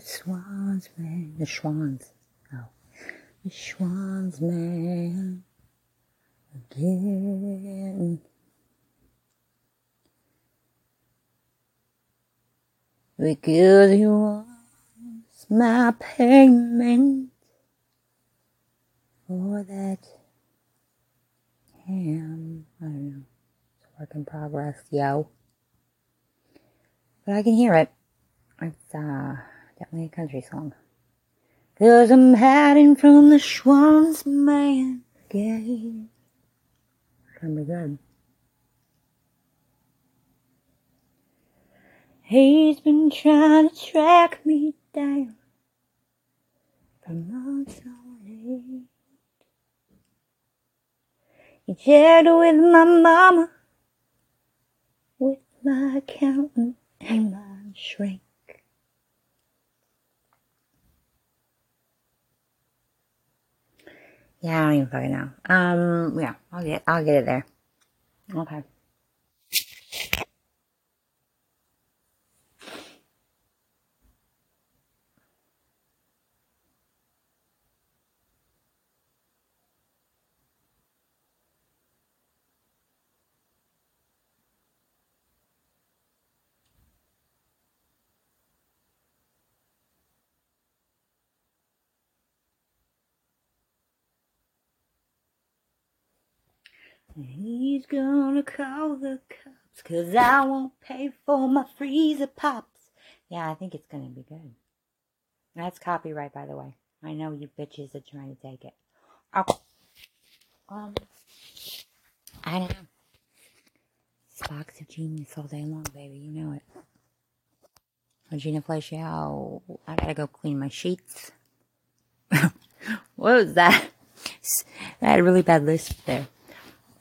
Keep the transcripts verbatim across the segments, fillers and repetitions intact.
the Schwan's man, the Schwan's, oh, the Schwan's man again. Because he wants my payment for that ham. I don't know. It's a work in progress, yo. But I can hear it. It's uh, definitely a country song. Cause I'm hiding from the Schwan's man again. It's gonna be good. He's been trying to track me down for months on end. He checked with my mama, with my accountant, and my shrink. Yeah, I don't even fucking know. Um, yeah, I'll get, I'll get it there. Okay. He's gonna call the cops, cause I won't pay for my freezer pops. Yeah, I think it's gonna be good. That's copyright, by the way. I know you bitches are trying to take it. Oh. Um, I don't know. Sparks of genius all day long, baby. You know it. Regina Fellacio. I gotta go clean my sheets. What was that? I had a really bad lisp there.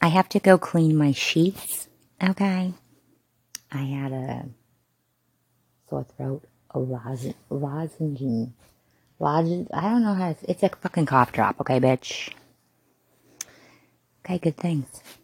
I have to go clean my sheets, okay? I had a sore throat, a lozenge, lozenge, lozenge, I don't know how to, it's a fucking cough drop, okay, bitch? Okay, good, thanks.